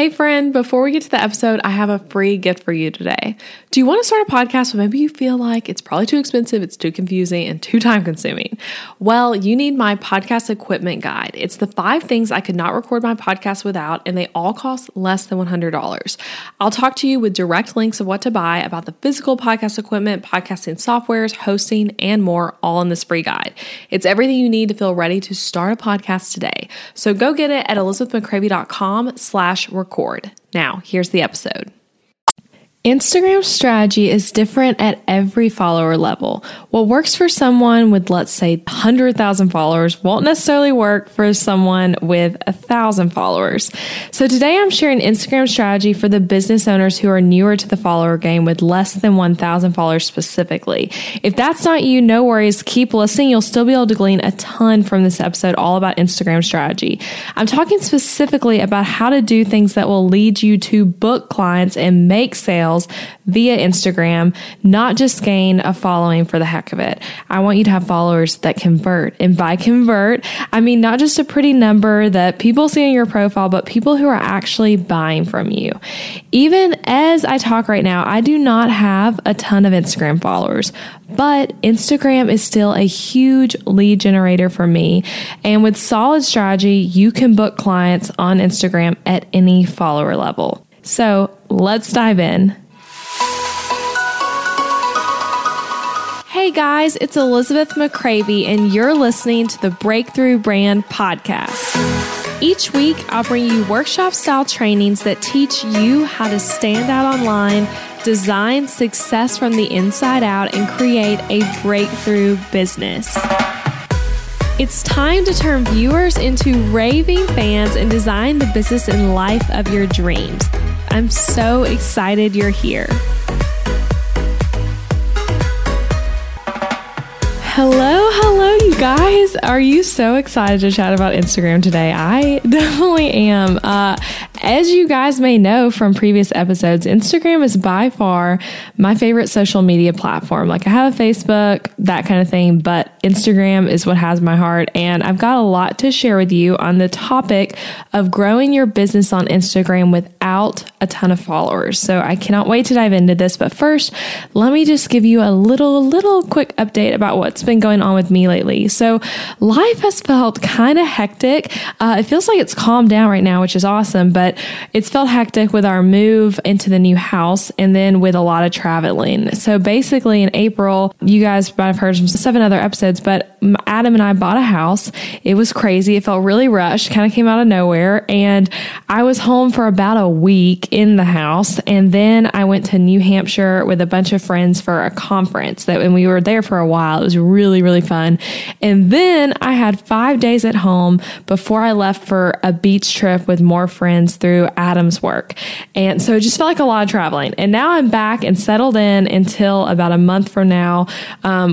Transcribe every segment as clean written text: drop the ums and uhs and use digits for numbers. Hey friend, before we get to the episode, I have a free gift for you today. Do you want to start a podcast, but maybe you feel like it's probably too expensive, it's too confusing, and too time consuming? Well, you need my podcast equipment guide. It's the 5 things I could not record my podcast without, and they all cost less than $100. I'll talk to you with direct links of what to buy about the physical podcast equipment, podcasting softwares, hosting, and more, all in this free guide. It's everything you need to feel ready to start a podcast today. So go get it at elizabethmccravey.com/record. Now, here's the episode. Instagram strategy is different at every follower level. What works for someone with, let's say, 100,000 followers won't necessarily work for someone with 1,000 followers. So today I'm sharing Instagram strategy for the business owners who are newer to the follower game with less than 1,000 followers specifically. If that's not you, no worries. Keep listening. You'll still be able to glean a ton from this episode all about Instagram strategy. I'm talking specifically about how to do things that will lead you to book clients and make sales via Instagram, not just gain a following for the heck of it. I want you to have followers that convert. And by convert, I mean not just a pretty number that people see in your profile, but people who are actually buying from you. Even as I talk right now, I do not have a ton of Instagram followers, but Instagram is still a huge lead generator for me. And with solid strategy, you can book clients on Instagram at any follower level. So let's dive in. Hey guys, it's Elizabeth McCravey, and you're listening to the Breakthrough Brand Podcast. Each week, I'll bring you workshop-style trainings that teach you how to stand out online, design success from the inside out, and create a breakthrough business. It's time to turn viewers into raving fans and design the business and life of your dreams. I'm so excited you're here. Hello, you guys. Are you so excited to chat about Instagram today? I definitely am. As you guys may know from previous episodes, Instagram is by far my favorite social media platform. Like, I have a Facebook, that kind of thing, but Instagram is what has my heart. And I've got a lot to share with you on the topic of growing your business on Instagram without a ton of followers. So I cannot wait to dive into this. But first, let me just give you a little quick update about what's been going on with me lately. So life has felt kind of hectic. It feels like it's calmed down right now, which is awesome, but it's felt hectic with our move into the new house and then with a lot of traveling. So basically in April, you guys might have heard from 7 other episodes, but Adam and I bought a house. It was crazy. It felt really rushed, kind of came out of nowhere. And I was home for about a week in the house. And then I went to New Hampshire with a bunch of friends for a conference and we were there for a while. It was really, really fun. And then I had 5 days at home before I left for a beach trip with more friends through Adam's work. And so it just felt like a lot of traveling. And now I'm back and settled in until about a month from now,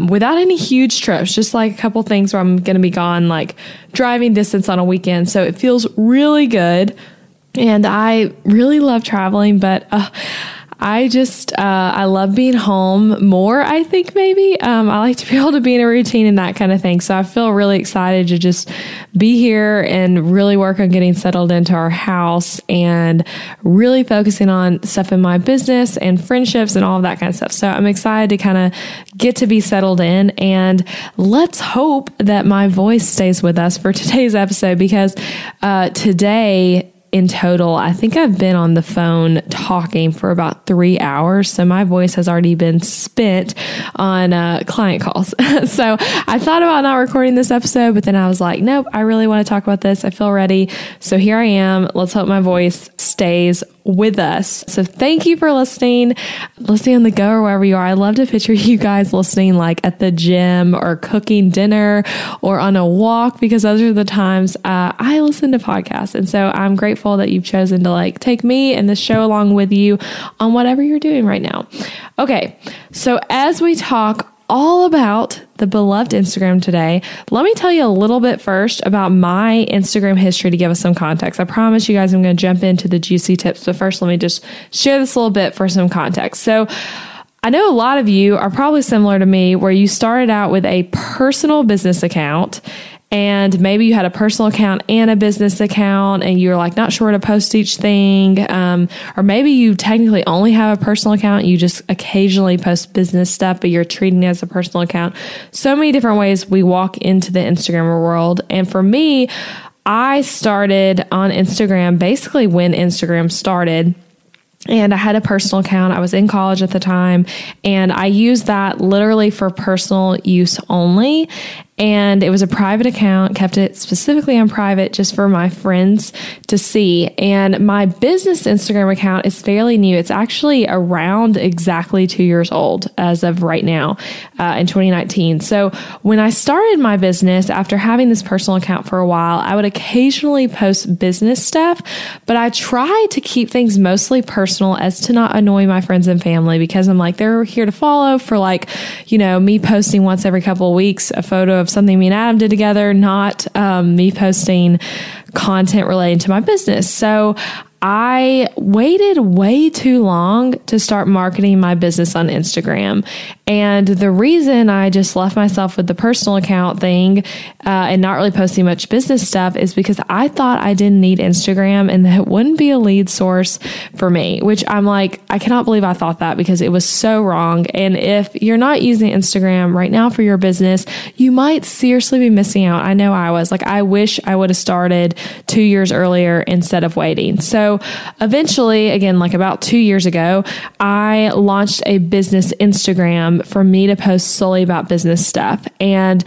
without any huge trips, just like a couple things where I'm going to be gone, like driving distance on a weekend. So it feels really good. And I really love traveling, but I love being home more, I think, maybe. I like to be able to be in a routine and that kind of thing. So I feel really excited to just be here and really work on getting settled into our house and really focusing on stuff in my business and friendships and all of that kind of stuff. So I'm excited to kind of get to be settled in, and let's hope that my voice stays with us for today's episode, because today, in total, I think I've been on the phone talking for about 3 hours. So my voice has already been spent on client calls. So I thought about not recording this episode, but then I was like, nope, I really want to talk about this. I feel ready. So here I am. Let's hope my voice stays with us. So thank you for listening on the go or wherever you are. I love to picture you guys listening like at the gym or cooking dinner or on a walk, because those are the times I listen to podcasts. And so I'm grateful that you've chosen to like take me and the show along with you on whatever you're doing right now. Okay. So as we talk all about the beloved Instagram today, let me tell you a little bit first about my Instagram history to give us some context. I promise you guys I'm going to jump into the juicy tips, but first let me just share this a little bit for some context. So I know a lot of you are probably similar to me, where you started out with a personal business account And maybe you had a personal account and a business account, and you're like not sure to post each thing. Or maybe you technically only have a personal account. You just occasionally post business stuff, but you're treating it as a personal account. So many different ways we walk into the Instagram world. And for me, I started on Instagram basically when Instagram started. And I had a personal account. I was in college at the time, and I used that literally for personal use only. And it was a private account, kept it specifically on private just for my friends to see. And my business Instagram account is fairly new. It's actually around exactly 2 years old as of right now, in 2019. So when I started my business, after having this personal account for a while, I would occasionally post business stuff, but I try to keep things mostly personal as to not annoy my friends and family, because I'm like, they're here to follow for like, you know, me posting once every couple of weeks a photo of something me and Adam did together, not me posting content related to my business. So I waited way too long to start marketing my business on Instagram. And the reason I just left myself with the personal account thing and not really posting much business stuff is because I thought I didn't need Instagram and that it wouldn't be a lead source for me, which I'm like, I cannot believe I thought that, because it was so wrong. And if you're not using Instagram right now for your business, you might seriously be missing out. I know I was like, I wish I would have started 2 years earlier instead of waiting. So eventually, again, like about 2 years ago, I launched a business Instagram for me to post solely about business stuff. And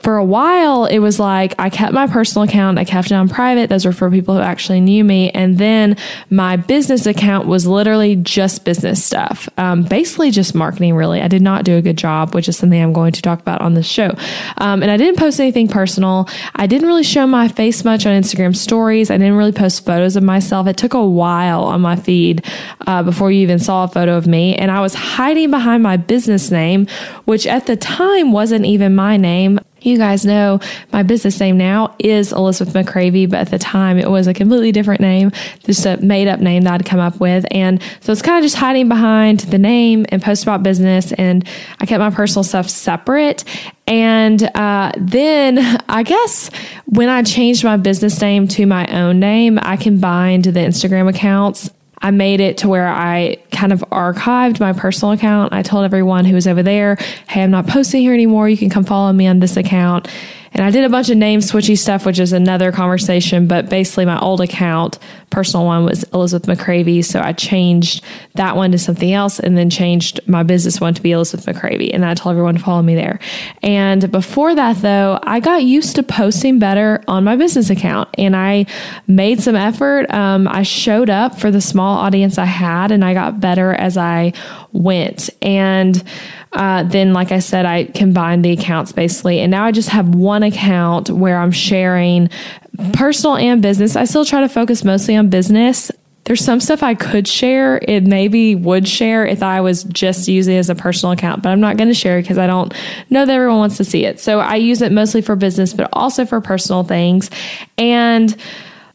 for a while, it was like I kept my personal account, I kept it on private. Those were for people who actually knew me. And then my business account was literally just business stuff, basically just marketing, really. I did not do a good job, which is something I'm going to talk about on this show. And I didn't post anything personal. I didn't really show my face much on Instagram stories. I didn't really post photos of myself. It took a while on my feed before you even saw a photo of me. And I was hiding behind my business name, which at the time wasn't even my name. You guys know my business name now is Elizabeth McCravey, but at the time it was a completely different name, just a made up name that I'd come up with. And so it's kind of just hiding behind the name and post about business. And I kept my personal stuff separate. And then I guess when I changed my business name to my own name, I combined the Instagram accounts. I made it to where I kind of archived my personal account. I told everyone who was over there, hey, I'm not posting here anymore. You can come follow me on this account. And I did a bunch of name switchy stuff, which is another conversation, but basically my old account, personal one, was Elizabeth McCravey. So I changed that one to something else and then changed my business one to be Elizabeth McCravey. And I told everyone to follow me there. And before that though, I got used to posting better on my business account, and I made some effort. I showed up for the small audience I had, and I got better as I went. And then, like I said, I combined the accounts basically. And now I just have one account where I'm sharing personal and business. I still try to focus mostly on business. There's some stuff I could share. It maybe would share if I was just using it as a personal account, but I'm not going to share it because I don't know that everyone wants to see it. So I use it mostly for business, but also for personal things. And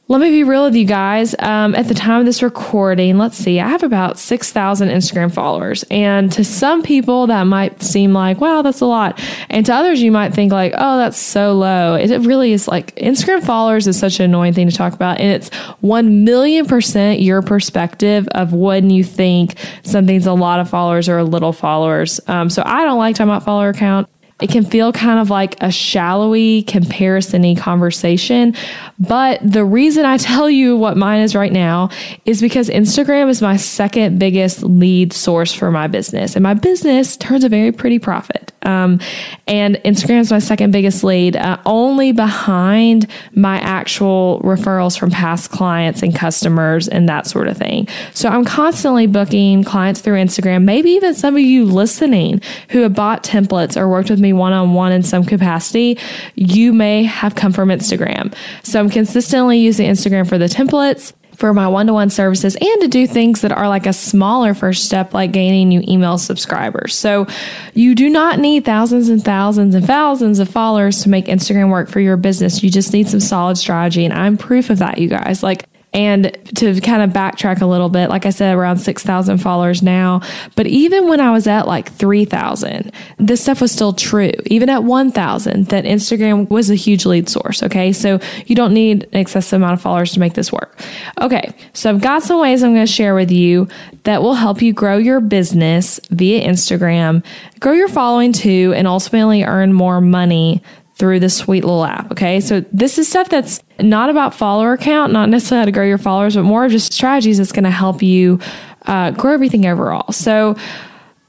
let me be real with you guys. At the time of this recording, let's see, I have about 6,000 Instagram followers. And to some people that might seem like, wow, that's a lot. And to others, you might think like, oh, that's so low. It really is. Like, Instagram followers is such an annoying thing to talk about. And it's 1,000,000% your perspective of when you think something's a lot of followers or a little followers. So I don't like talking about follower count. It can feel kind of like a shallowy, comparison-y conversation. But the reason I tell you what mine is right now is because Instagram is my second biggest lead source for my business. And my business turns a very pretty profit. And Instagram is my second biggest lead, only behind my actual referrals from past clients and customers and that sort of thing. So I'm constantly booking clients through Instagram, maybe even some of you listening who have bought templates or worked with me one-on-one in some capacity. You may have come from Instagram. So I'm consistently using Instagram for the templates, for my one-to-one services, and to do things that are like a smaller first step, like gaining new email subscribers. So you do not need thousands and thousands and thousands of followers to make Instagram work for your business. You just need some solid strategy. And I'm proof of that, you guys. Like, And to kind of backtrack a little bit, like I said, around 6,000 followers now. But even when I was at like 3,000, this stuff was still true. Even at 1,000, that Instagram was a huge lead source. Okay. So you don't need an excessive amount of followers to make this work. Okay. So I've got some ways I'm going to share with you that will help you grow your business via Instagram, grow your following too, and ultimately earn more money through this sweet little app. Okay. So this is stuff that's not about follower count, not necessarily how to grow your followers, but more of just strategies that's going to help you grow everything overall. So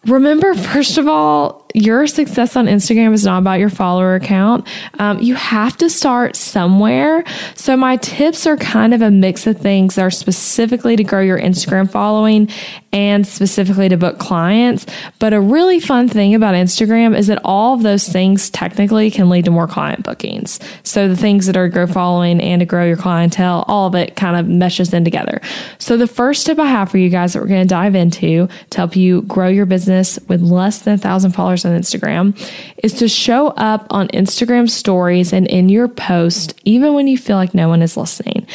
remember, first of all, your success on Instagram is not about your follower count. You have to start somewhere. So my tips are kind of a mix of things that are specifically to grow your Instagram following and specifically to book clients. But a really fun thing about Instagram is that all of those things technically can lead to more client bookings. So the things that are to grow following and to grow your clientele, all of it kind of meshes in together. So the first tip I have for you guys that we're going to dive into to help you grow your business with less than 1,000 followers on Instagram is to show up on Instagram stories and in your post, even when you feel like no one is listening.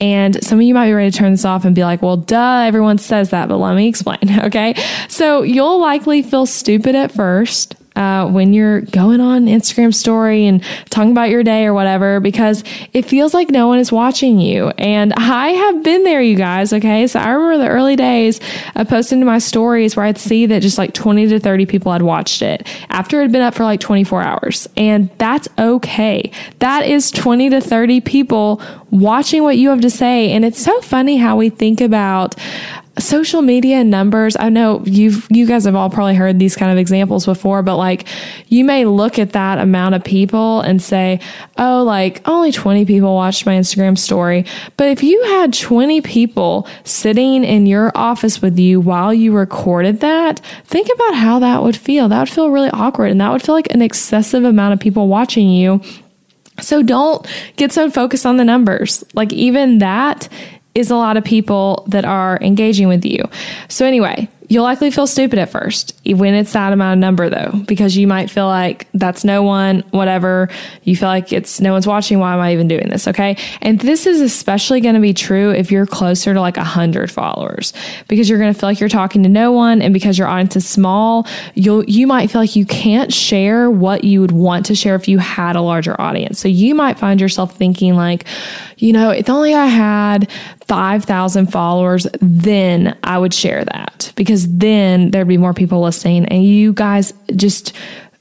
And some of you might be ready to turn this off and be like, well, duh, everyone says that, but let me explain. Okay. So you'll likely feel stupid at first when you're going on Instagram story and talking about your day or whatever, because it feels like no one is watching you. And I have been there, you guys. Okay. So I remember the early days of posting to my stories where I'd see that just like 20 to 30 people had watched it after it had been up for like 24 hours. And that's okay. That is 20 to 30 people watching what you have to say. And it's so funny how we think about social media and numbers. I know you guys have all probably heard these kind of examples before, but like you may look at that amount of people and say, oh, like only 20 people watched my Instagram story. But if you had 20 people sitting in your office with you while you recorded that, think about how that would feel. That would feel really awkward, and that would feel like an excessive amount of people watching you. So don't get so focused on the numbers. Like even that is a lot of people that are engaging with you. So anyway, you'll likely feel stupid at first when it's that amount of number though, because you might feel like that's no one, whatever. You feel like it's no one's watching. Why am I even doing this? Okay. And this is especially going to be true if you're closer to like 100 followers, because you're going to feel like you're talking to no one. And because your audience is small, you might feel like you can't share what you would want to share if you had a larger audience. So you might find yourself thinking like, you know, if only I had 5,000 followers, then I would share that, because then there'd be more people listening. And you guys, just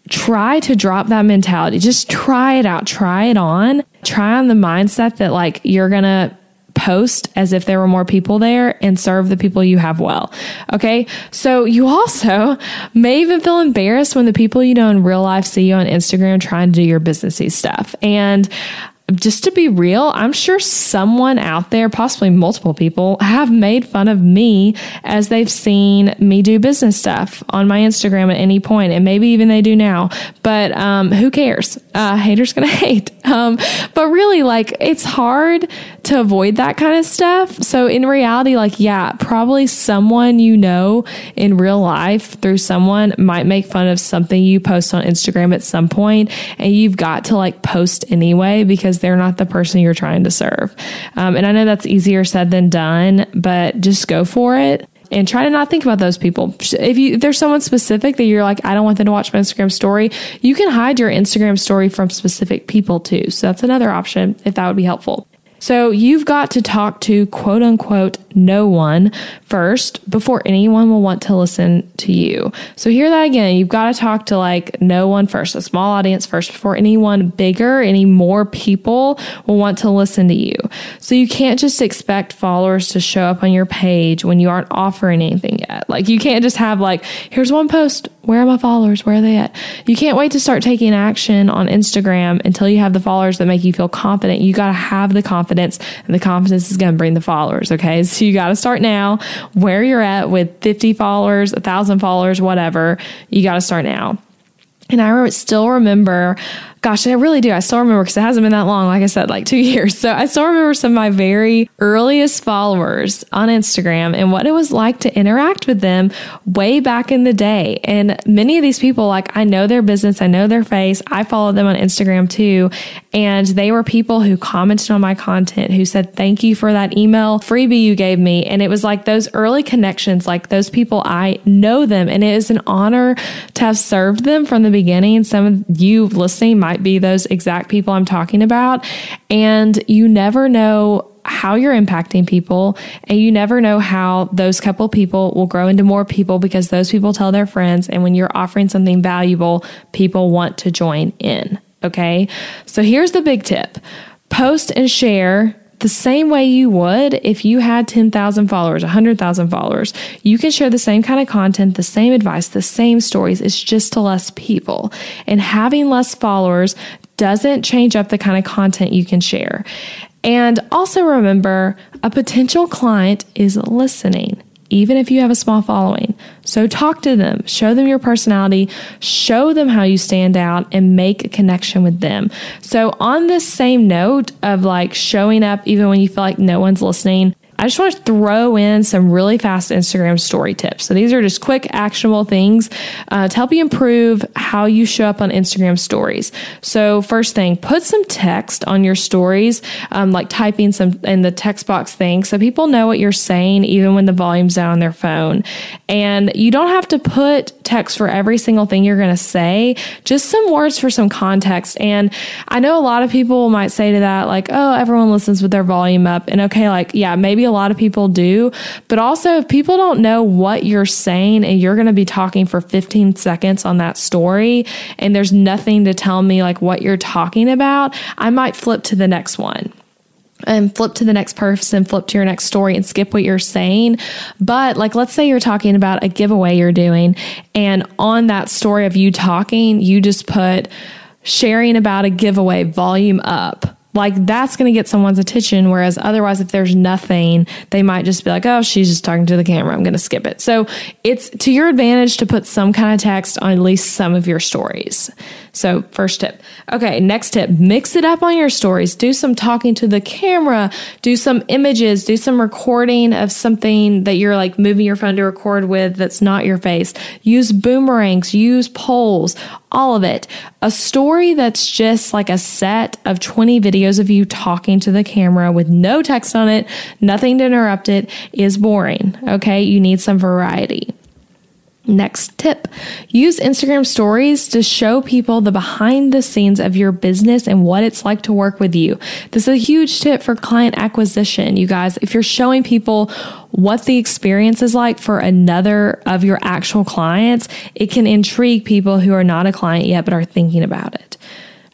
try to drop that mentality. Just try it out. Try it on. Try on the mindset that like you're going to post as if there were more people there and serve the people you have well. Okay. So you also may even feel embarrassed when the people you know in real life see you on Instagram trying to do your businessy stuff. And just to be real, I'm sure someone out there, possibly multiple people, have made fun of me as they've seen me do business stuff on my Instagram at any point, and maybe even they do now. But who cares? Haters gonna hate. But really, like, it's hard to avoid that kind of stuff. So in reality, like, yeah, probably someone you know in real life through someone might make fun of something you post on Instagram at some point, and you've got to like post anyway because they're not the person you're trying to serve. And I know that's easier said than done, but just go for it and try to not think about those people. If there's someone specific that you're like, I don't want them to watch my Instagram story, you can hide your Instagram story from specific people too. So that's another option if that would be helpful. So you've got to talk to quote unquote no one first before anyone will want to listen to you. So hear that again. You've got to talk to like no one first, a small audience first, before anyone bigger, any more people will want to listen to you. So you can't just expect followers to show up on your page when you aren't offering anything yet. Like you can't just have like, here's one post. Where are my followers? Where are they at? You can't wait to start taking action on Instagram until you have the followers that make you feel confident. You got to have the confidence, and the confidence is going to bring the followers. Okay. So you got to start now where you're at with 50 followers, 1,000 followers, whatever. You got to start now. And I still remember Gosh, I really do. I still remember because it hasn't been that long. Like I said, like 2 years. So I still remember some of my very earliest followers on Instagram and what it was like to interact with them way back in the day. And many of these people, like, I know their business, I know their face. I follow them on Instagram too. And they were people who commented on my content, who said, thank you for that email freebie you gave me. And it was like those early connections, like those people, I know them. And it is an honor to have served them from the beginning. And some of you listening might be those exact people I'm talking about. And you never know how you're impacting people, and you never know how those couple people will grow into more people because those people tell their friends. And when you're offering something valuable, people want to join in. Okay. So here's the big tip. Post and share the same way you would if you had 10,000 followers, 100,000 followers. You can share the same kind of content, the same advice, the same stories. It's just to less people. And having less followers doesn't change up the kind of content you can share. And also remember, a potential client is listening, even if you have a small following. So talk to them, show them your personality, show them how you stand out, and make a connection with them. So on this same note of like showing up even when you feel like no one's listening, I just want to throw in some really fast Instagram story tips. So these are just quick, actionable things to help you improve how you show up on Instagram stories. So first thing, put some text on your stories, like typing some in the text box thing, so people know what you're saying even when the volume's down on their phone. And you don't have to put text for every single thing you're going to say, just some words for some context. And I know a lot of people might say to that, like, oh, everyone listens with their volume up. And okay, like, yeah, maybe a lot of people do, but also if people don't know what you're saying and you're going to be talking for 15 seconds on that story and there's nothing to tell me like what you're talking about, I might flip to the next one and flip to the next person, flip to your next story and skip what you're saying. But like, let's say you're talking about a giveaway you're doing, and on that story of you talking, you just put sharing about a giveaway, volume up. Like, that's going to get someone's attention. Whereas otherwise, if there's nothing, they might just be like, oh, she's just talking to the camera, I'm going to skip it. So it's to your advantage to put some kind of text on at least some of your stories. So first tip. Okay. Next tip, mix it up on your stories. Do some talking to the camera, do some images, do some recording of something that you're like moving your phone to record with that's not your face. Use boomerangs, use polls, all of it. A story that's just like a set of 20 videos of you talking to the camera with no text on it, nothing to interrupt it, is boring. Okay. You need some variety. Next tip, use Instagram stories to show people the behind the scenes of your business and what it's like to work with you. This is a huge tip for client acquisition, you guys. If you're showing people what the experience is like for another of your actual clients, it can intrigue people who are not a client yet but are thinking about it.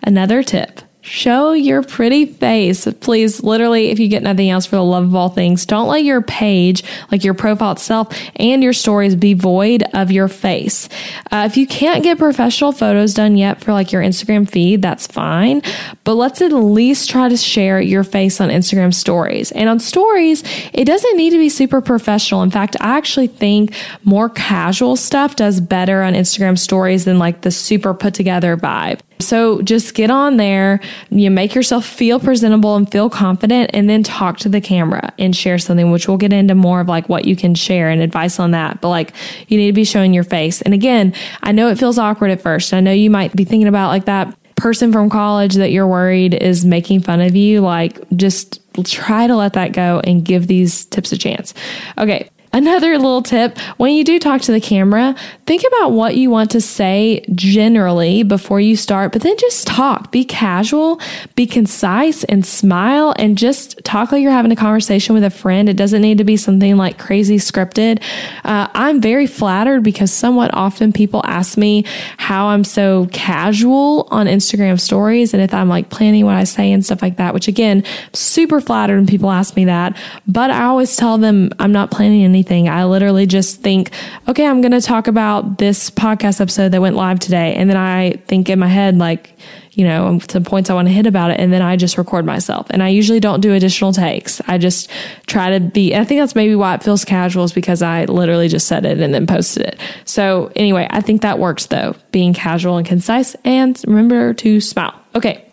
Another tip, show your pretty face. Please, literally, if you get nothing else, for the love of all things, don't let your page, like your profile itself and your stories, be void of your face. If you can't get professional photos done yet for like your Instagram feed, that's fine. But let's at least try to share your face on Instagram stories. And on stories, it doesn't need to be super professional. In fact, I actually think more casual stuff does better on Instagram stories than like the super put together vibe. So just get on there, you make yourself feel presentable and feel confident, and then talk to the camera and share something, which we'll get into more of like what you can share and advice on that. But like, you need to be showing your face. And again, I know it feels awkward at first. I know you might be thinking about like that person from college that you're worried is making fun of you. Like, just try to let that go and give these tips a chance. Okay. Another little tip, when you do talk to the camera, think about what you want to say generally before you start, but then just talk. Be casual, be concise, and smile, and just talk like you're having a conversation with a friend. It doesn't need to be something like crazy scripted. I'm very flattered because somewhat often people ask me how I'm so casual on Instagram stories and if I'm like planning what I say and stuff like that, which again, super flattered when people ask me that, but I always tell them I'm not planning anything. I literally just think, okay, I'm going to talk about this podcast episode that went live today. And then I think in my head, like, you know, some points I want to hit about it. And then I just record myself. And I usually don't do additional takes. I just try to be, I think that's maybe why it feels casual, is because I literally just said it and then posted it. So anyway, I think that works though, being casual and concise, and remember to smile. Okay.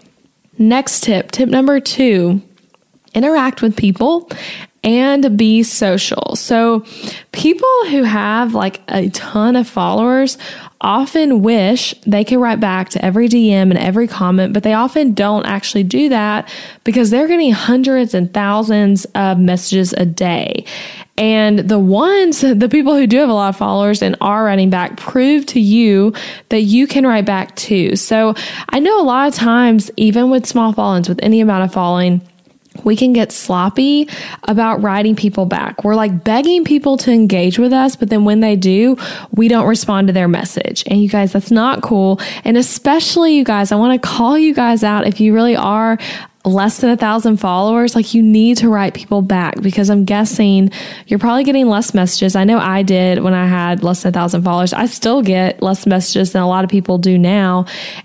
Next tip, tip number 2, interact with people and be social. So people who have like a ton of followers often wish they could write back to every DM and every comment, but they often don't actually do that because they're getting hundreds and thousands of messages a day. And the people who do have a lot of followers and are writing back, prove to you that you can write back too. So I know a lot of times, even with small follow-ins, with any amount of following, we can get sloppy about writing people back. We're like begging people to engage with us, but then when they do, we don't respond to their message. And you guys, that's not cool. And especially you guys, I want to call you guys out if you really are less than 1,000 followers, like you need to write people back, because I'm guessing you're probably getting less messages. I know I did when I had less than 1,000 followers. I still get less messages than a lot of people do now.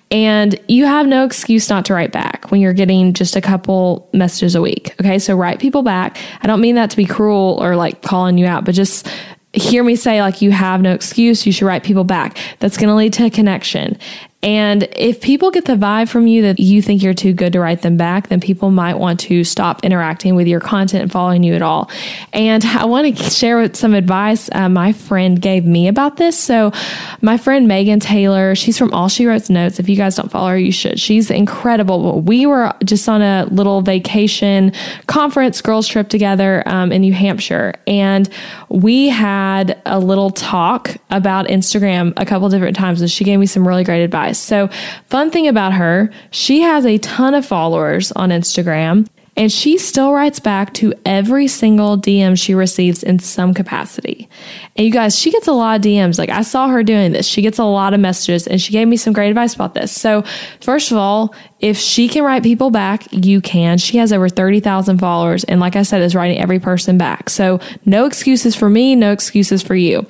And you have no excuse not to write back when you're getting just a couple messages a week. Okay. So write people back. I don't mean that to be cruel or like calling you out, but just hear me say, like, you have no excuse. You should write people back. That's going to lead to a connection. And if people get the vibe from you that you think you're too good to write them back, then people might want to stop interacting with your content and following you at all. And I want to share some advice my friend gave me about this. So my friend Megan Taylor, she's from All She Wrote Notes. If you guys don't follow her, you should. She's incredible. But we were just on a little vacation conference girls trip together in New Hampshire. And we had a little talk about Instagram a couple different times, and she gave me some really great advice. So fun thing about her, she has a ton of followers on Instagram, and she still writes back to every single DM she receives in some capacity. And you guys, she gets a lot of DMs. Like, I saw her doing this. She gets a lot of messages, and she gave me some great advice about this. So first of all, if she can write people back, you can. She has over 30,000 followers. And like I said, is writing every person back. So no excuses for me, no excuses for you.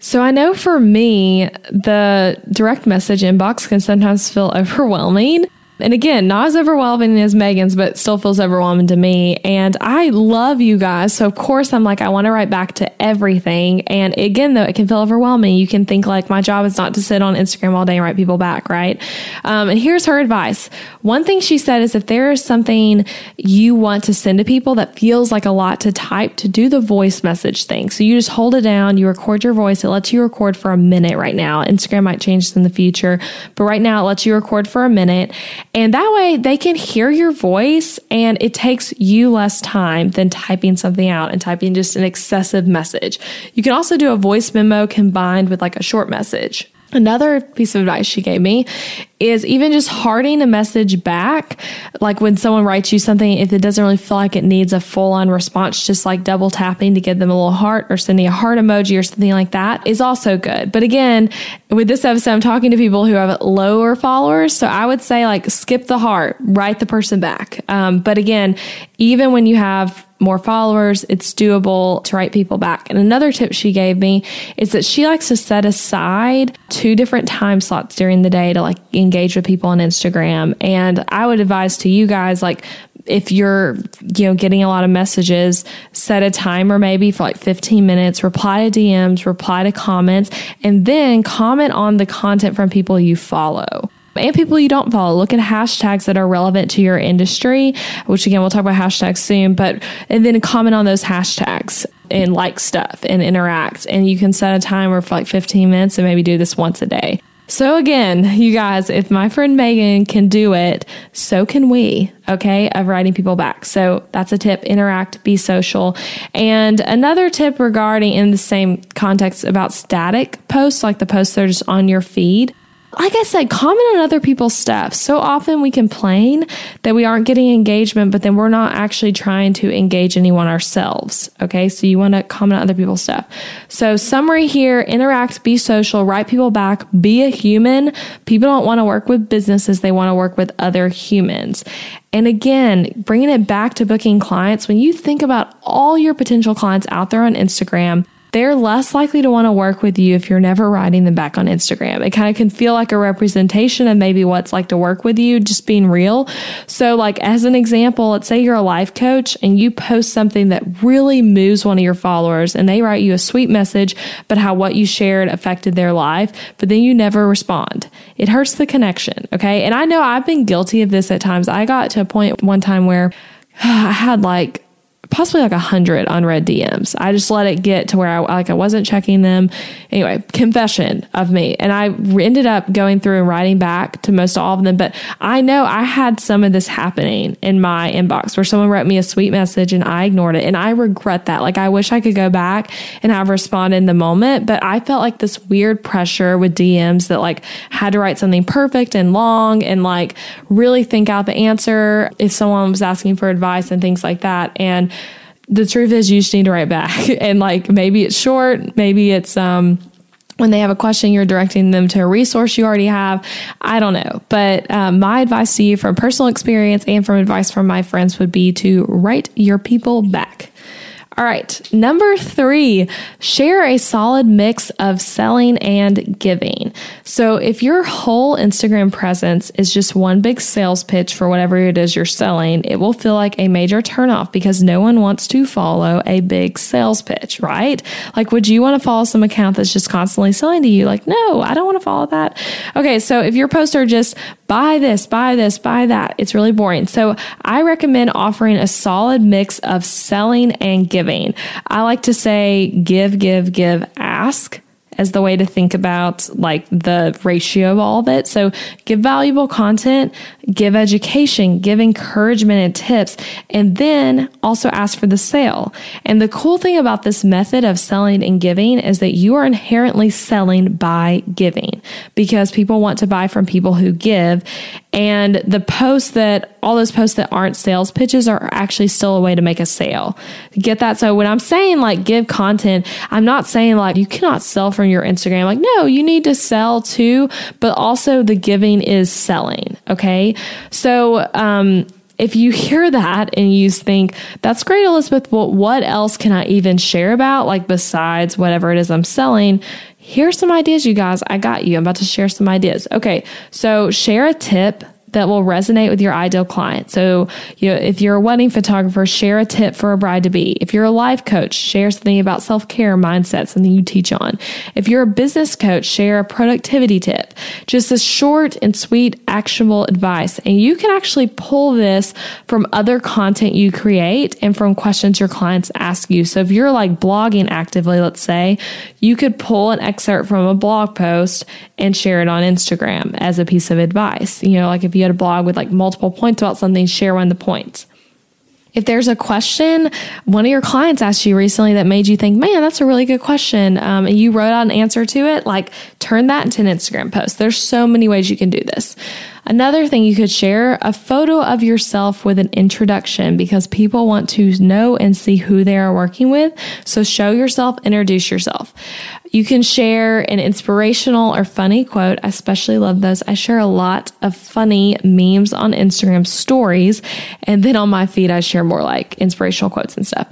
So I know for me, the direct message inbox can sometimes feel overwhelming. And again, not as overwhelming as Megan's, but still feels overwhelming to me. And I love you guys. So of course, I'm like, I want to write back to everything. And again, though, it can feel overwhelming. You can think like, my job is not to sit on Instagram all day and write people back, right? And here's her advice. One thing she said is, if there is something you want to send to people that feels like a lot to type, to do the voice message thing. So you just hold it down, you record your voice. It lets you record for a minute right now. Instagram might change this in the future, but right now it lets you record for a minute. And that way they can hear your voice, and it takes you less time than typing something out and typing just an excessive message. You can also do a voice memo combined with like a short message. Another piece of advice she gave me is even just harding a message back. Like when someone writes you something, if it doesn't really feel like it needs a full-on response, just like double tapping to give them a little heart, or sending a heart emoji or something like that is also good. But again, with this episode, I'm talking to people who have lower followers. So I would say, like, skip the heart, write the person back. But again, even when you have more followers, it's doable to write people back. And another tip she gave me is that she likes to set aside 2 different time slots during the day to like engage with people on Instagram. And I would advise to you guys, like, if you're, you know, getting a lot of messages, set a timer maybe for like 15 minutes, reply to DMs, reply to comments, and then comment on the content from people you follow. And people you don't follow. Look at hashtags that are relevant to your industry, which again, we'll talk about hashtags soon, but, and then comment on those hashtags and like stuff and interact. And you can set a timer for like 15 minutes and maybe do this once a day. So again, you guys, if my friend Megan can do it, so can we, okay, of writing people back. So that's a tip, interact, be social. And another tip regarding, in the same context, about static posts, like the posts that are just on your feed. Like I said, comment on other people's stuff. So often we complain that we aren't getting engagement, but then we're not actually trying to engage anyone ourselves. Okay. So you want to comment on other people's stuff. So summary here, interact, be social, write people back, be a human. People don't want to work with businesses. They want to work with other humans. And again, bringing it back to booking clients, when you think about all your potential clients out there on Instagram, they're less likely to want to work with you if you're never writing them back on Instagram. It kind of can feel like a representation of maybe what's like to work with you, just being real. So like as an example, let's say you're a life coach and you post something that really moves one of your followers and they write you a sweet message about how what you shared affected their life, but then you never respond. It hurts the connection, okay? And I know I've been guilty of this at times. I got to a point one time where I had like possibly like 100 unread DMs. I just let it get to where I wasn't checking them. Anyway, confession of me. And I ended up going through and writing back to most all of them. But I know I had some of this happening in my inbox where someone wrote me a sweet message and I ignored it. And I regret that. Like I wish I could go back and have responded in the moment, but I felt like this weird pressure with DMs that like had to write something perfect and long and like really think out the answer if someone was asking for advice and things like that. And the truth is you just need to write back and like, maybe it's short, maybe it's, when they have a question, you're directing them to a resource you already have. I don't know. But my advice to you from personal experience and from advice from my friends would be to write your people back. All right. 3, share a solid mix of selling and giving. So if your whole Instagram presence is just one big sales pitch for whatever it is you're selling, it will feel like a major turnoff because no one wants to follow a big sales pitch, right? Like, would you want to follow some account that's just constantly selling to you? Like, no, I don't want to follow that. Okay. So if your posts are just buy this, buy this, buy that, it's really boring. So I recommend offering a solid mix of selling and giving. I like to say give, ask as the way to think about like the ratio of all of it. So give valuable content, give education, give encouragement and tips, and then also ask for the sale. And the cool thing about this method of selling and giving is that you are inherently selling by giving because people want to buy from people who give. And all those posts that aren't sales pitches are actually still a way to make a sale. Get that? So when I'm saying like give content, I'm not saying like you cannot sell from your Instagram. Like, no, you need to sell too, but also the giving is selling. Okay. So, if you hear that and you think, that's great, Elizabeth, but what else can I even share about? Like besides whatever it is I'm selling, here's some ideas, you guys. I got you. I'm about to share some ideas. Okay. So share a tip that will resonate with your ideal client. So, if you're a wedding photographer, share a tip for a bride-to-be. If you're a life coach, share something about self-care, mindset, something you teach on. If you're a business coach, share a productivity tip. Just a short and sweet, actionable advice. And you can actually pull this from other content you create and from questions your clients ask you. So if you're like blogging actively, let's say, you could pull an excerpt from a blog post and share it on Instagram as a piece of advice. Like if you had a blog with like multiple points about something, share one of the points. If there's a question one of your clients asked you recently that made you think, man, that's a really good question, and you wrote out an answer to it, like turn that into an Instagram post. There's so many ways you can do this. Another thing you could share, a photo of yourself with an introduction because people want to know and see who they are working with. So show yourself, introduce yourself. You can share an inspirational or funny quote. I especially love those. I share a lot of funny memes on Instagram stories. And then on my feed, I share more like inspirational quotes and stuff.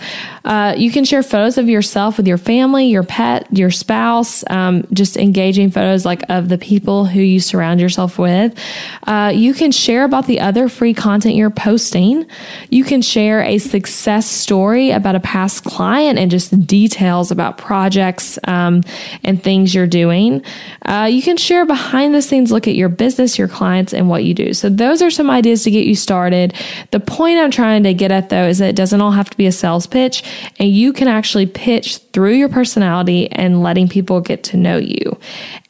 You can share photos of yourself with your family, your pet, your spouse, just engaging photos like of the people who you surround yourself with. You can share about the other free content you're posting. You can share a success story about a past client and just details about projects and things you're doing. You can share behind the scenes look at your business, your clients, and what you do. So those are some ideas to get you started. The point I'm trying to get at though is that it doesn't all have to be a sales pitch, and you can actually pitch through your personality and letting people get to know you.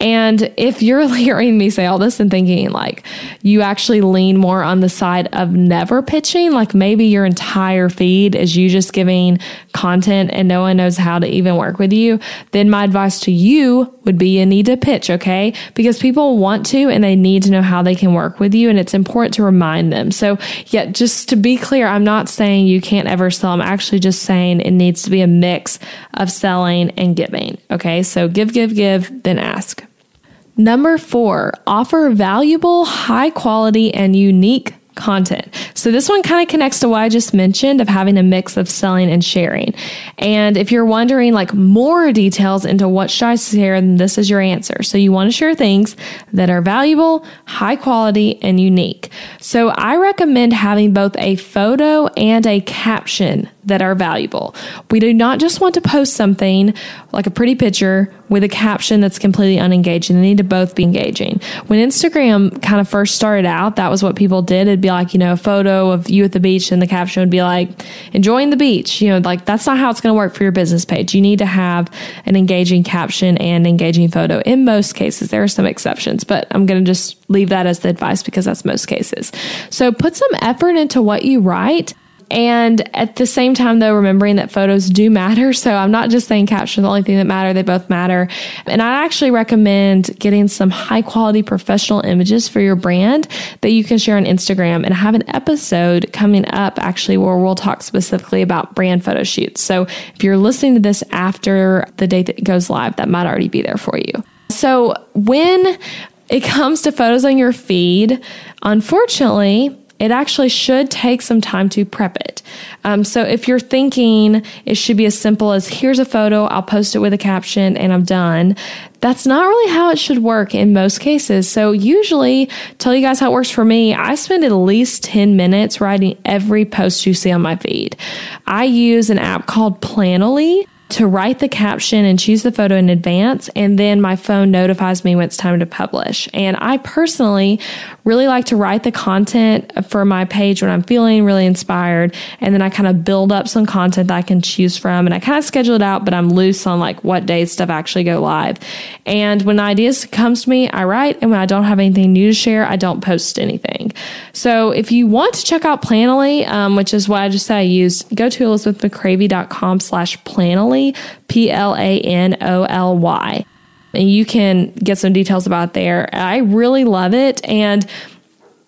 And if you're hearing me say all this and thinking like, you actually lean more on the side of never pitching, like maybe your entire feed is you just giving content and no one knows how to even work with you, then my advice to you would be you need to pitch, okay? Because people want to and they need to know how they can work with you, and it's important to remind them. So yeah, just to be clear, I'm not saying you can't ever sell. I'm actually just saying it needs to be a mix of selling and giving, okay? So give, then ask. 4, offer valuable, high quality, and unique content. So this one kind of connects to what I just mentioned of having a mix of selling and sharing. And if you're wondering like more details into what should I share, then this is your answer. So you want to share things that are valuable, high quality, and unique. So I recommend having both a photo and a caption that are valuable. We do not just want to post something like a pretty picture with a caption that's completely unengaging. They need to both be engaging. When Instagram kind of first started out, that was what people did. It'd be like, you know, a photo of you at the beach and the caption would be like, enjoying the beach. You know, like that's not how it's going to work for your business page. You need to have an engaging caption and engaging photo in most cases. There are some exceptions, but I'm going to just leave that as the advice because that's most cases. So put some effort into what you write. And at the same time, though, remembering that photos do matter. So I'm not just saying caption is the only thing that matter. They both matter. And I actually recommend getting some high quality professional images for your brand that you can share on Instagram. And I have an episode coming up actually where we'll talk specifically about brand photo shoots. So if you're listening to this after the date that it goes live, that might already be there for you. So when it comes to photos on your feed, unfortunately, it actually should take some time to prep it. So if you're thinking it should be as simple as here's a photo, I'll post it with a caption and I'm done, that's not really how it should work in most cases. So usually, tell you guys how it works for me, I spend at least 10 minutes writing every post you see on my feed. I use an app called Planoly to write the caption and choose the photo in advance, and then my phone notifies me when it's time to publish. And I personally really like to write the content for my page when I'm feeling really inspired, and then I kind of build up some content that I can choose from, and I kind of schedule it out, but I'm loose on like what days stuff actually go live. And when ideas comes to me, I write, and when I don't have anything new to share, I don't post anything. So if you want to check out Planoly, which is what I just said I used, go to ElizabethMcCravey.com/Planoly. Planoly. And you can get some details about there. I really love it. And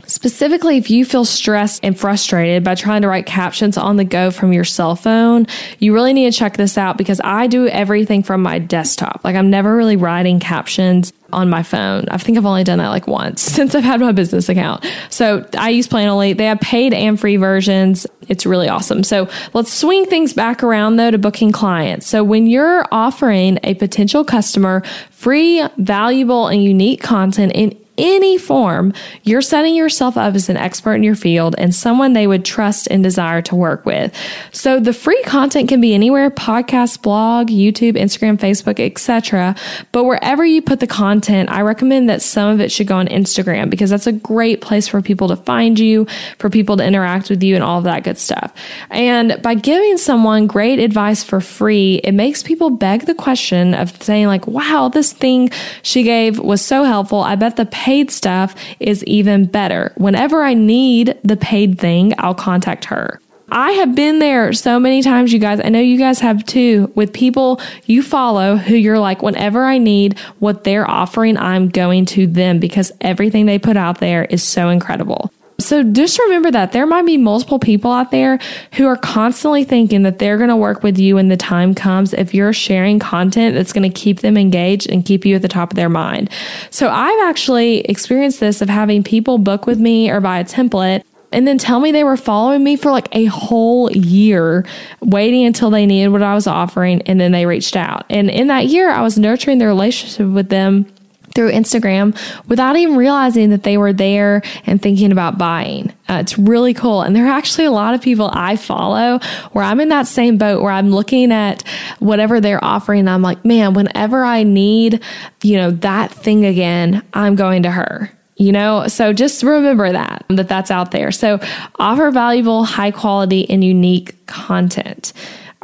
specifically, if you feel stressed and frustrated by trying to write captions on the go from your cell phone, you really need to check this out because I do everything from my desktop. Like I'm never really writing captions on my phone. I think I've only done that like once since I've had my business account. So I use Planoly. They have paid and free versions. It's really awesome. So let's swing things back around though to booking clients. So when you're offering a potential customer free, valuable, and unique content in any form, you're setting yourself up as an expert in your field and someone they would trust and desire to work with. So the free content can be anywhere, podcast, blog, YouTube, Instagram, Facebook, etc. But wherever you put the content, I recommend that some of it should go on Instagram because that's a great place for people to find you, for people to interact with you and all of that good stuff. And by giving someone great advice for free, it makes people beg the question of saying like, wow, this thing she gave was so helpful. I bet the paid stuff is even better. Whenever I need the paid thing, I'll contact her. I have been there so many times, you guys. I know you guys have too, with people you follow who you're like, whenever I need what they're offering, I'm going to them because everything they put out there is so incredible. So just remember that there might be multiple people out there who are constantly thinking that they're going to work with you when the time comes if you're sharing content that's going to keep them engaged and keep you at the top of their mind. So I've actually experienced this of having people book with me or buy a template and then tell me they were following me for like a whole year, waiting until they needed what I was offering, and then they reached out. And in that year, I was nurturing the relationship with them through Instagram without even realizing that they were there and thinking about buying. It's really cool. And there are actually a lot of people I follow where I'm in that same boat where I'm looking at whatever they're offering. And I'm like, man, whenever I need, you know, that thing again, I'm going to her. You know, so just remember that that's out there. So offer valuable, high quality, and unique content.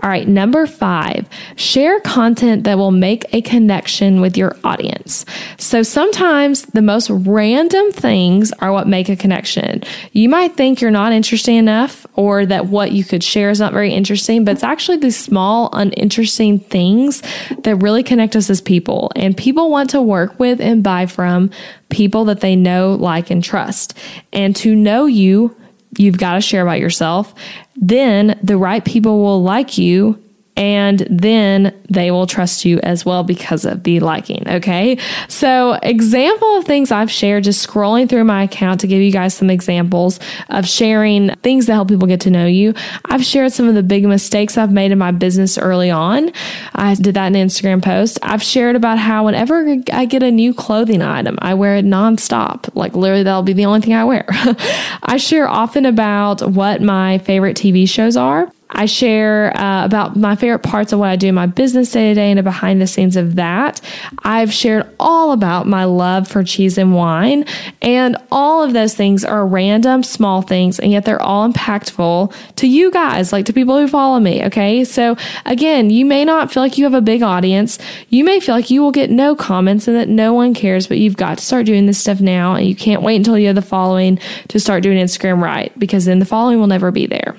All right, number 5, share content that will make a connection with your audience. So sometimes the most random things are what make a connection. You might think you're not interesting enough or that what you could share is not very interesting, but it's actually these small, uninteresting things that really connect us as people. And people want to work with and buy from people that they know, like, and trust. And to know you've got to share about yourself. Then the right people will like you and then they will trust you as well because of the liking, okay? So example of things I've shared, just scrolling through my account to give you guys some examples of sharing things that help people get to know you. I've shared some of the big mistakes I've made in my business early on. I did that in an Instagram post. I've shared about how whenever I get a new clothing item, I wear it nonstop. Like literally that'll be the only thing I wear. I share often about what my favorite TV shows are. I share about my favorite parts of what I do in my business day to day and the behind the scenes of that. I've shared all about my love for cheese and wine, and all of those things are random small things, and yet they're all impactful to you guys, like to people who follow me, okay? So again, you may not feel like you have a big audience. You may feel like you will get no comments and that no one cares, but you've got to start doing this stuff now, and you can't wait until you have the following to start doing Instagram right, because then the following will never be there.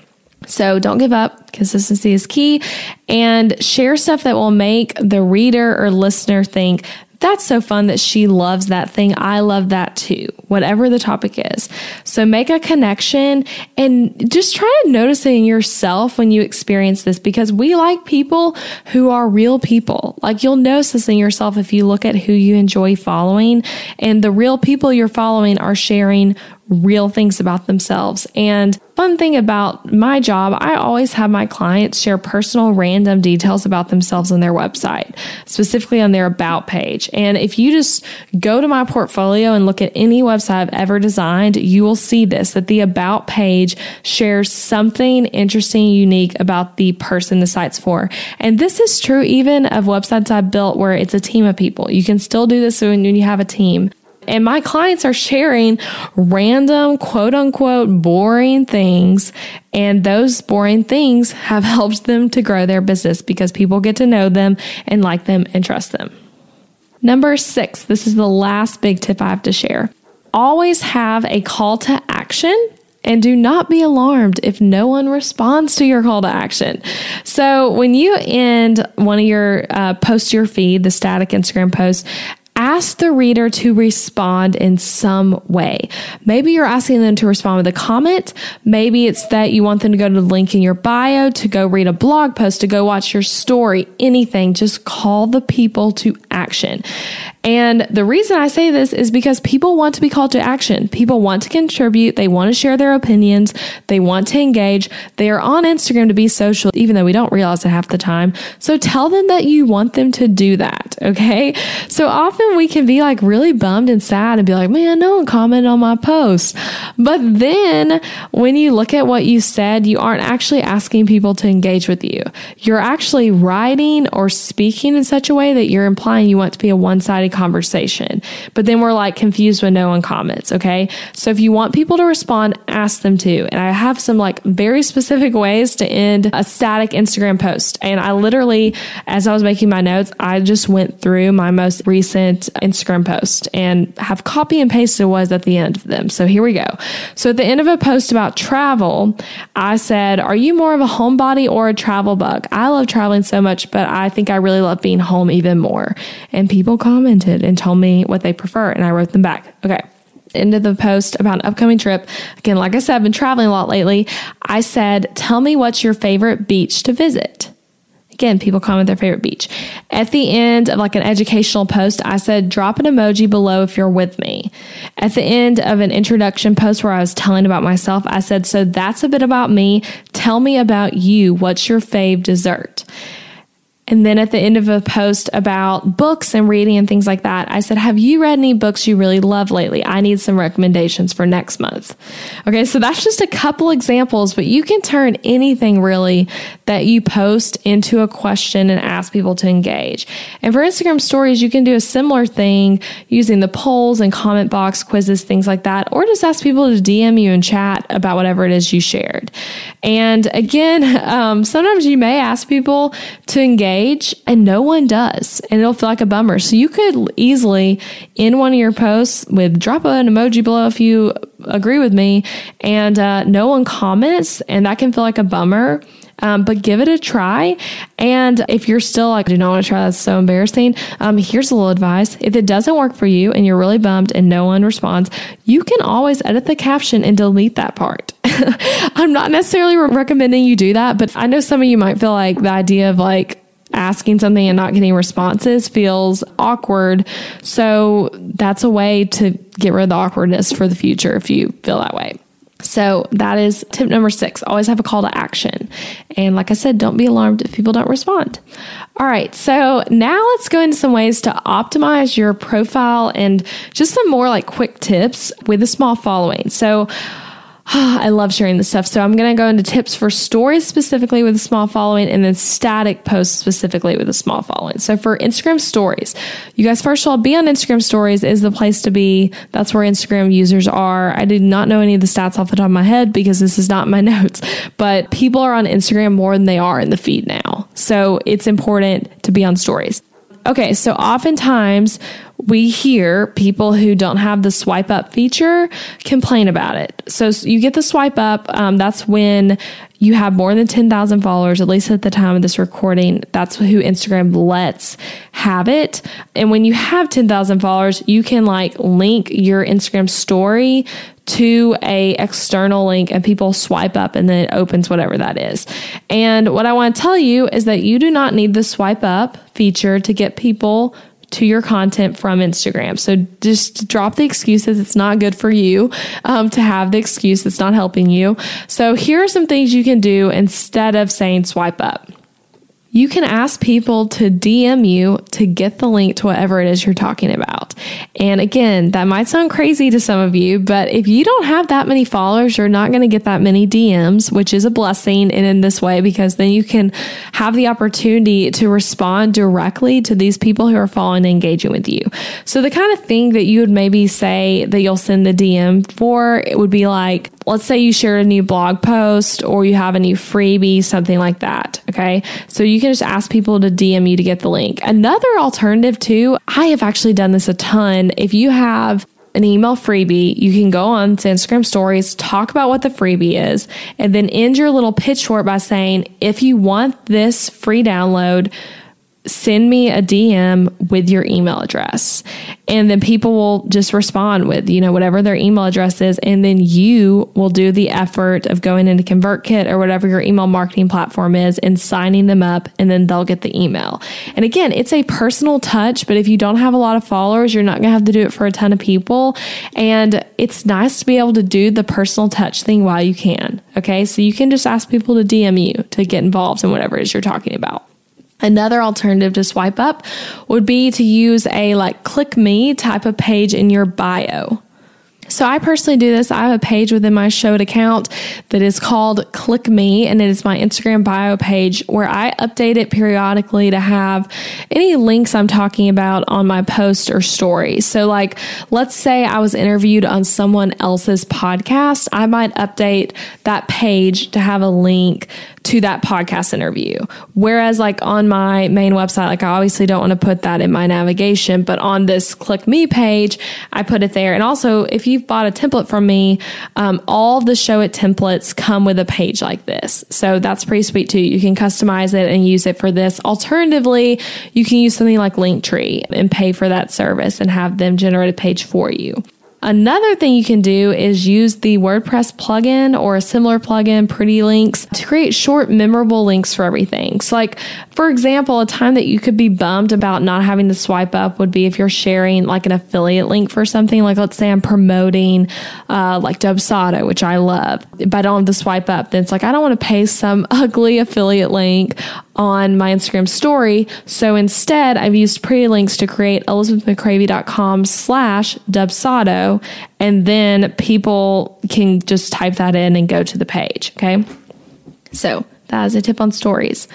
So don't give up. Consistency is key, and share stuff that will make the reader or listener think, that's so fun that she loves that thing. I love that too, whatever the topic is. So make a connection and just try to notice it in yourself when you experience this, because we like people who are real people. Like you'll notice this in yourself if you look at who you enjoy following, and the real people you're following are sharing real things about themselves. And fun thing about my job, I always have my clients share personal random details about themselves on their website, specifically on their about page. And if you just go to my portfolio and look at any website I've ever designed, you will see this, that the about page shares something interesting, unique about the person the site's for. And this is true even of websites I built where it's a team of people. You can still do this when you have a team. And my clients are sharing random, quote unquote, boring things. And those boring things have helped them to grow their business because people get to know them and like them and trust them. Number 6, this is the last big tip I have to share. Always have a call to action. And do not be alarmed if no one responds to your call to action. So when you end one of your posts to your feed, the static Instagram post, ask the reader to respond in some way. Maybe you're asking them to respond with a comment. Maybe it's that you want them to go to the link in your bio, to go read a blog post, to go watch your story, anything. Just call the people to action. And the reason I say this is because people want to be called to action. People want to contribute. They want to share their opinions. They want to engage. They are on Instagram to be social, even though we don't realize it half the time. So tell them that you want them to do that, okay? So often we can be like really bummed and sad and be like, man, no one commented on my post. But then when you look at what you said, you aren't actually asking people to engage with you. You're actually writing or speaking in such a way that you're implying you want to be a one-sided conversation, but then we're like confused when no one comments. Okay. So if you want people to respond, ask them to. And I have some like very specific ways to end a static Instagram post. And I literally, as I was making my notes, I just went through my most recent Instagram post and have copy and pasted what was at the end of them. So here we go. So at the end of a post about travel, I said, are you more of a homebody or a travel bug? I love traveling so much, but I think I really love being home even more. And people commented and told me what they prefer, and I wrote them back. Okay. End of the post about an upcoming trip. Again, like I said, I've been traveling a lot lately. I said, tell me what's your favorite beach to visit. Again, people comment their favorite beach. At the end of like an educational post, I said, drop an emoji below if you're with me. At the end of an introduction post where I was telling about myself, I said, so that's a bit about me. Tell me about you. What's your fave dessert? And then at the end of a post about books and reading and things like that, I said, have you read any books you really love lately? I need some recommendations for next month. Okay, so that's just a couple examples, but you can turn anything really that you post into a question and ask people to engage. And for Instagram stories, you can do a similar thing using the polls and comment box, quizzes, things like that, or just ask people to DM you and chat about whatever it is you shared. And again, sometimes you may ask people to engage, and no one does, and it'll feel like a bummer. So you could easily end one of your posts with drop an emoji below if you agree with me, and no one comments, and that can feel like a bummer. But give it a try. And if you're still like, I do not want to try, that's so embarrassing. Here's a little advice. If it doesn't work for you and you're really bummed and no one responds, you can always edit the caption and delete that part. I'm not necessarily recommending you do that, but I know some of you might feel like the idea of like asking something and not getting responses feels awkward. So that's a way to get rid of the awkwardness for the future if you feel that way. So that is tip number 6. Always have a call to action. And like I said, don't be alarmed if people don't respond. All right. So now let's go into some ways to optimize your profile and just some more like quick tips with a small following. So I love sharing this stuff. So I'm going to go into tips for stories specifically with a small following and then static posts specifically with a small following. So for Instagram stories, you guys, first of all, be on Instagram stories is the place to be. That's where Instagram users are. I did not know any of the stats off the top of my head because this is not my notes, but people are on Instagram more than they are in the feed now. So it's important to be on stories. Okay, so oftentimes we hear people who don't have the swipe up feature complain about it. So you get the swipe up. That's when you have more than 10,000 followers, at least at the time of this recording. That's who Instagram lets have it. And when you have 10,000 followers, you can like link your Instagram story to a external link and people swipe up and then it opens whatever that is. And what I want to tell you is that you do not need the swipe up feature to get people to your content from Instagram. So just drop the excuses. It's not good for you to have the excuse that's not helping you. So here are some things you can do instead of saying swipe up. You can ask people to DM you to get the link to whatever it is you're talking about. And again, that might sound crazy to some of you, but if you don't have that many followers, you're not going to get that many DMs, which is a blessing and in this way, because then you can have the opportunity to respond directly to these people who are following and engaging with you. So the kind of thing that you would maybe say that you'll send the DM for, it would be like, let's say you shared a new blog post or you have a new freebie, something like that. Okay. So you can just ask people to DM you to get the link. Another alternative too, I have actually done this a ton. If you have an email freebie, you can go on to Instagram stories, talk about what the freebie is, and then end your little pitch for it by saying, if you want this free download, send me a DM with your email address. And then people will just respond with, you know, whatever their email address is. And then you will do the effort of going into ConvertKit or whatever your email marketing platform is and signing them up. And then they'll get the email. And again, it's a personal touch, but if you don't have a lot of followers, you're not going to have to do it for a ton of people. And it's nice to be able to do the personal touch thing while you can. Okay. So you can just ask people to DM you to get involved in whatever it is you're talking about. Another alternative to swipe up would be to use a like click me type of page in your bio. So I personally do this. I have a page within my Showed account that is called Click Me, and it is my Instagram bio page where I update it periodically to have any links I'm talking about on my post or story. So like, let's say I was interviewed on someone else's podcast. I might update that page to have a link to that podcast interview. Whereas like on my main website, like I obviously don't want to put that in my navigation, but on this Click Me page, I put it there. And also if you've bought a template from me, all the Show It templates come with a page like this. So that's pretty sweet too. You can customize it and use it for this. Alternatively, you can use something like Linktree and pay for that service and have them generate a page for you. Another thing you can do is use the WordPress plugin or a similar plugin, Pretty Links, to create short, memorable links for everything. So like, for example, a time that you could be bummed about not having to swipe up would be if you're sharing like an affiliate link for something. Like let's say I'm promoting like Dubsado, which I love. If I don't have to swipe up, then it's like, I don't want to pay some ugly affiliate link on my Instagram story. So instead, I've used Pretty Links to create elizabethmccravey.com/Dubsado. And then people can just type that in and go to the page. Okay. So that is a tip on stories.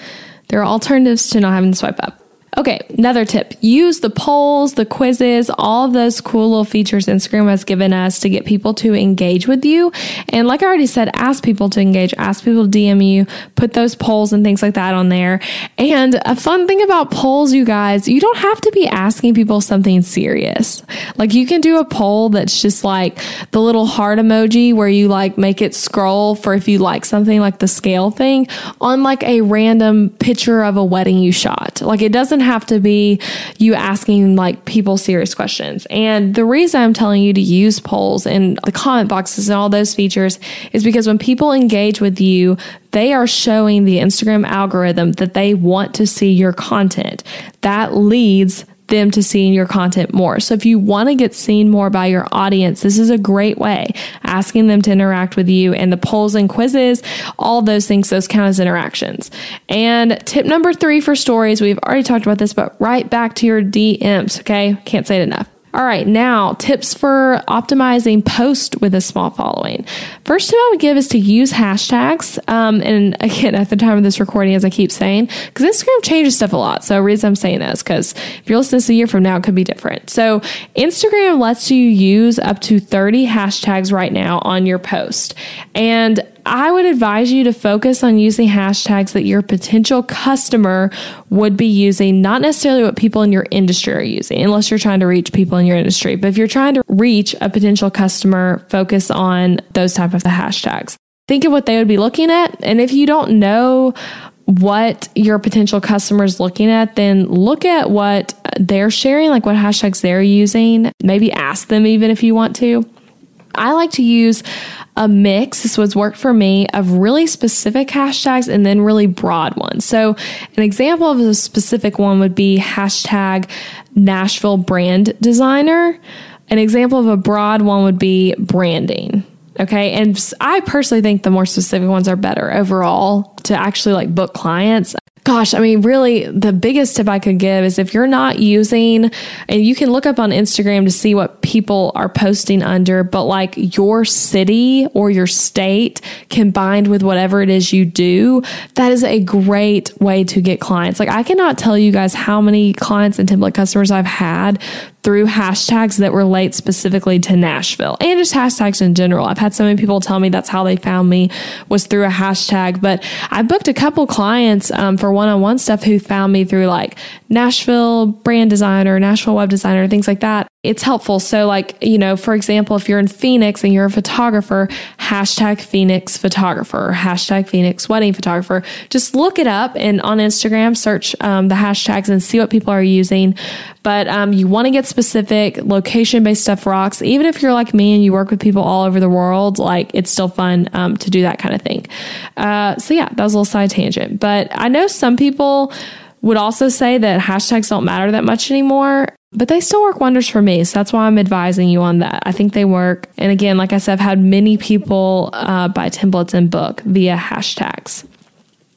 There are alternatives to not having to swipe up. Okay, another tip. Use the polls, the quizzes, all of those cool little features Instagram has given us to get people to engage with you. And like I already said, ask people to engage, ask people to DM you, put those polls and things like that on there. And a fun thing about polls, you guys, you don't have to be asking people something serious. Like you can do a poll that's just like the little heart emoji where you like make it scroll for if you like something like the scale thing on like a random picture of a wedding you shot. Like it doesn't have to be you asking like people serious questions. And the reason I'm telling you to use polls and the comment boxes and all those features is because when people engage with you, they are showing the Instagram algorithm that they want to see your content. That leads them to seeing your content more. So if you want to get seen more by your audience, this is a great way, asking them to interact with you, and the polls and quizzes, all those things, those count as interactions. And tip number 3 for stories, we've already talked about this, but right back to your DMs, okay? Can't say it enough. All right, now tips for optimizing post with a small following. First tip I would give is to use hashtags. And again, at the time of this recording, as I keep saying, because Instagram changes stuff a lot. So the reason I'm saying this, because if you're listening to this a year from now, it could be different. So Instagram lets you use up to 30 hashtags right now on your post. And I would advise you to focus on using hashtags that your potential customer would be using, not necessarily what people in your industry are using, unless you're trying to reach people in your industry. But if you're trying to reach a potential customer, focus on those type of the hashtags. Think of what they would be looking at. And if you don't know what your potential customer is looking at, then look at what they're sharing, like what hashtags they're using. Maybe ask them even if you want to. I like to use a mix, this was worked for me, of really specific hashtags and then really broad ones. So an example of a specific one would be hashtag Nashville brand designer. An example of a broad one would be branding. Okay. And I personally think the more specific ones are better overall to actually like book clients. Gosh, I mean, really, the biggest tip I could give is if you're not using, and you can look up on Instagram to see what people are posting under, but like your city or your state combined with whatever it is you do, that is a great way to get clients. Like I cannot tell you guys how many clients and template customers I've had through hashtags that relate specifically to Nashville and just hashtags in general. I've had so many people tell me that's how they found me was through a hashtag, but I booked a couple clients for one-on-one stuff who found me through like Nashville brand designer, Nashville web designer, things like that. It's helpful. So like, you know, for example, if you're in Phoenix and you're a photographer, hashtag Phoenix photographer, or hashtag Phoenix wedding photographer, just look it up and on Instagram, search the hashtags and see what people are using. But you want to get specific. Location-based stuff rocks. Even if you're like me and you work with people all over the world, like it's still fun to do that kind of thing. So yeah, that was a little side tangent. But I know some people would also say that hashtags don't matter that much anymore. But they still work wonders for me. So that's why I'm advising you on that. I think they work. And again, like I said, I've had many people buy templates and book via hashtags.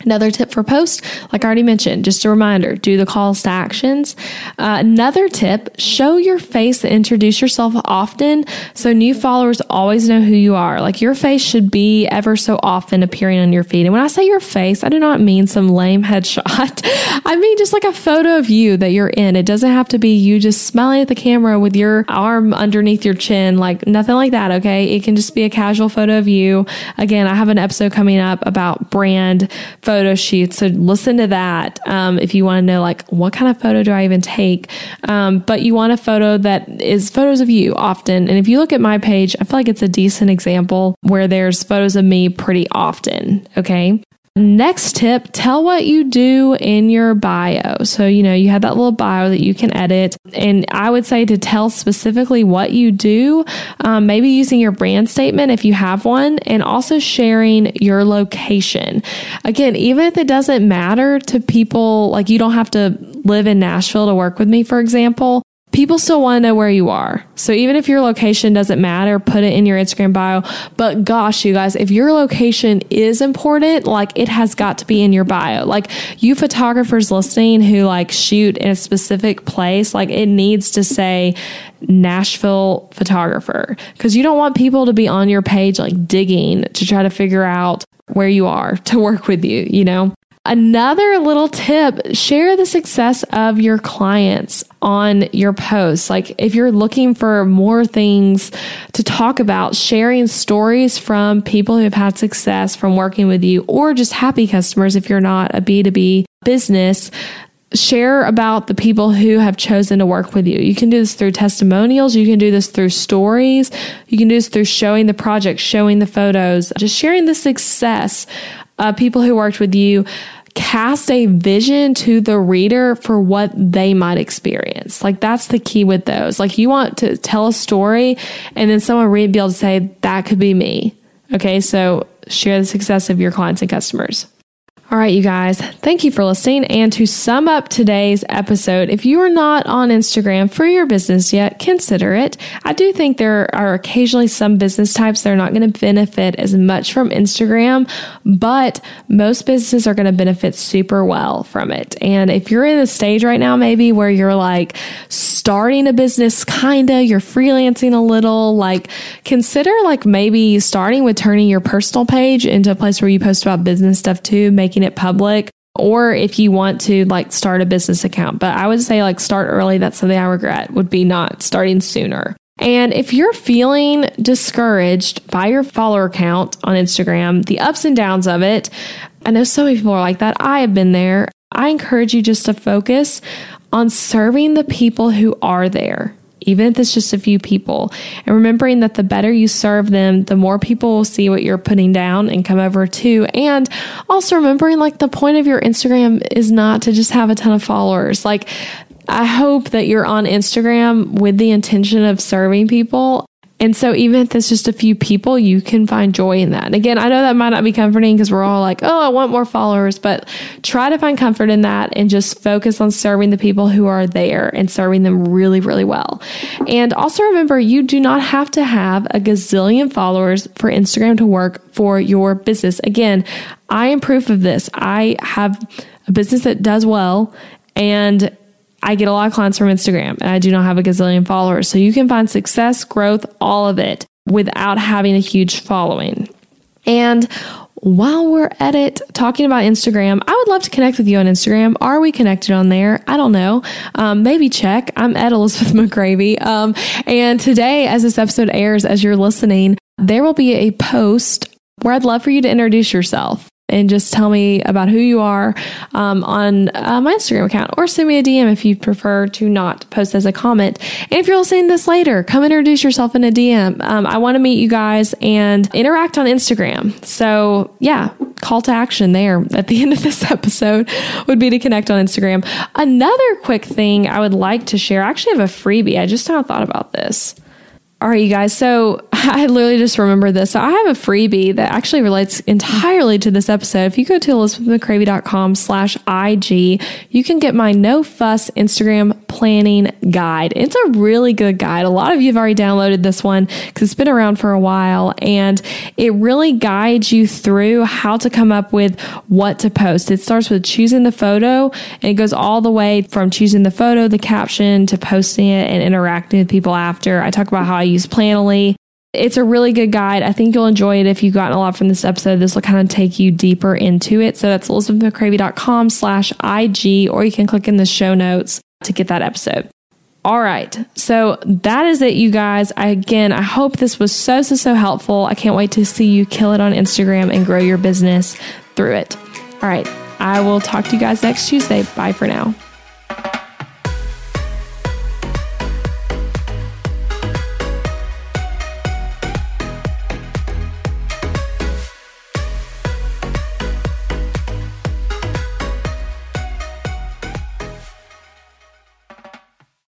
Another tip for post, like I already mentioned, just a reminder, do the calls to actions. Another tip, show your face and introduce yourself often so new followers always know who you are. Like your face should be ever so often appearing on your feed. And when I say your face, I do not mean some lame headshot. I mean just like a photo of you that you're in. It doesn't have to be you just smiling at the camera with your arm underneath your chin, like nothing like that, okay? It can just be a casual photo of you. Again, I have an episode coming up about brand photo shoots. So listen to that if you want to know like what kind of photo do I even take? But you want a photo that is photos of you often. And if you look at my page, I feel like it's a decent example where there's photos of me pretty often. Okay. Next tip, tell what you do in your bio. So, you know, you have that little bio that you can edit. And I would say to tell specifically what you do, maybe using your brand statement if you have one, and also sharing your location. Again, even if it doesn't matter to people, like you don't have to live in Nashville to work with me, for example. People still want to know where you are. So even if your location doesn't matter, put it in your Instagram bio. But gosh, you guys, if your location is important, like it has got to be in your bio. Like you photographers listening who like shoot in a specific place, like it needs to say Nashville photographer, because you don't want people to be on your page like digging to try to figure out where you are to work with you, you know? Another little tip, share the success of your clients on your posts. Like if you're looking for more things to talk about, sharing stories from people who have had success from working with you, or just happy customers if you're not a B2B business, share about the people who have chosen to work with you. You can do this through testimonials. You can do this through stories. You can do this through showing the project, showing the photos, just sharing the success of people who worked with you. Cast a vision to the reader for what they might experience. Like that's the key with those. Like you want to tell a story and then someone read, be able to say, that could be me. Okay, so share the success of your clients and customers. All right, you guys, thank you for listening. And to sum up today's episode, if you are not on Instagram for your business yet, consider it. I do think there are occasionally some business types that are not going to benefit as much from Instagram, but most businesses are going to benefit super well from it. And if you're in a stage right now, maybe where you're like starting a business, kinda, you're freelancing a little, like consider like maybe starting with turning your personal page into a place where you post about business stuff too, making it public, or if you want to like start a business account. But I would say like start early. That's something I regret would be not starting sooner. And if you're feeling discouraged by your follower count on Instagram, the ups and downs of it, I know so many people are like that. I have been there. I encourage you just to focus on serving the people who are there, even if it's just a few people, and remembering that the better you serve them, the more people will see what you're putting down and come over to. And also remembering like the point of your Instagram is not to just have a ton of followers. Like I hope that you're on Instagram with the intention of serving people. And so even if it's just a few people, you can find joy in that. And again, I know that might not be comforting because we're all like, oh, I want more followers, but try to find comfort in that and just focus on serving the people who are there and serving them really, really well. And also remember, you do not have to have a gazillion followers for Instagram to work for your business. Again, I am proof of this. I have a business that does well and I get a lot of clients from Instagram and I do not have a gazillion followers. So you can find success, growth, all of it without having a huge following. And while we're at it, talking about Instagram, I would love to connect with you on Instagram. Are we connected on there? I don't know. Maybe check. I'm at Elizabeth McGravy. And today, as this episode airs, as you're listening, there will be a post where I'd love for you to introduce yourself and just tell me about who you are on my Instagram account, or send me a DM if you prefer to not post as a comment. And if you're listening to this later, come introduce yourself in a DM. I want to meet you guys and interact on Instagram. So yeah, call to action there at the end of this episode would be to connect on Instagram. Another quick thing I would like to share, I actually have a freebie. I just now thought about this. All right, you guys. So I literally just remembered this. So I have a freebie that actually relates entirely to this episode. If you go to elizabethmcravey.com/IG, you can get my no fuss Instagram planning guide. It's a really good guide. A lot of you have already downloaded this one because it's been around for a while, and it really guides you through how to come up with what to post. It starts with choosing the photo and it goes all the way from choosing the photo, the caption, to posting it and interacting with people after. I talk about how I use Planoly. It's a really good guide. I think you'll enjoy it. If you've gotten a lot from this episode, this will kind of take you deeper into it. So that's elizabethmcravey.com/IG, or you can click in the show notes to get that episode. All right. So that is it, you guys. I hope this was so helpful. I can't wait to see you kill it on Instagram and grow your business through it. All right. I will talk to you guys next Tuesday. Bye for now.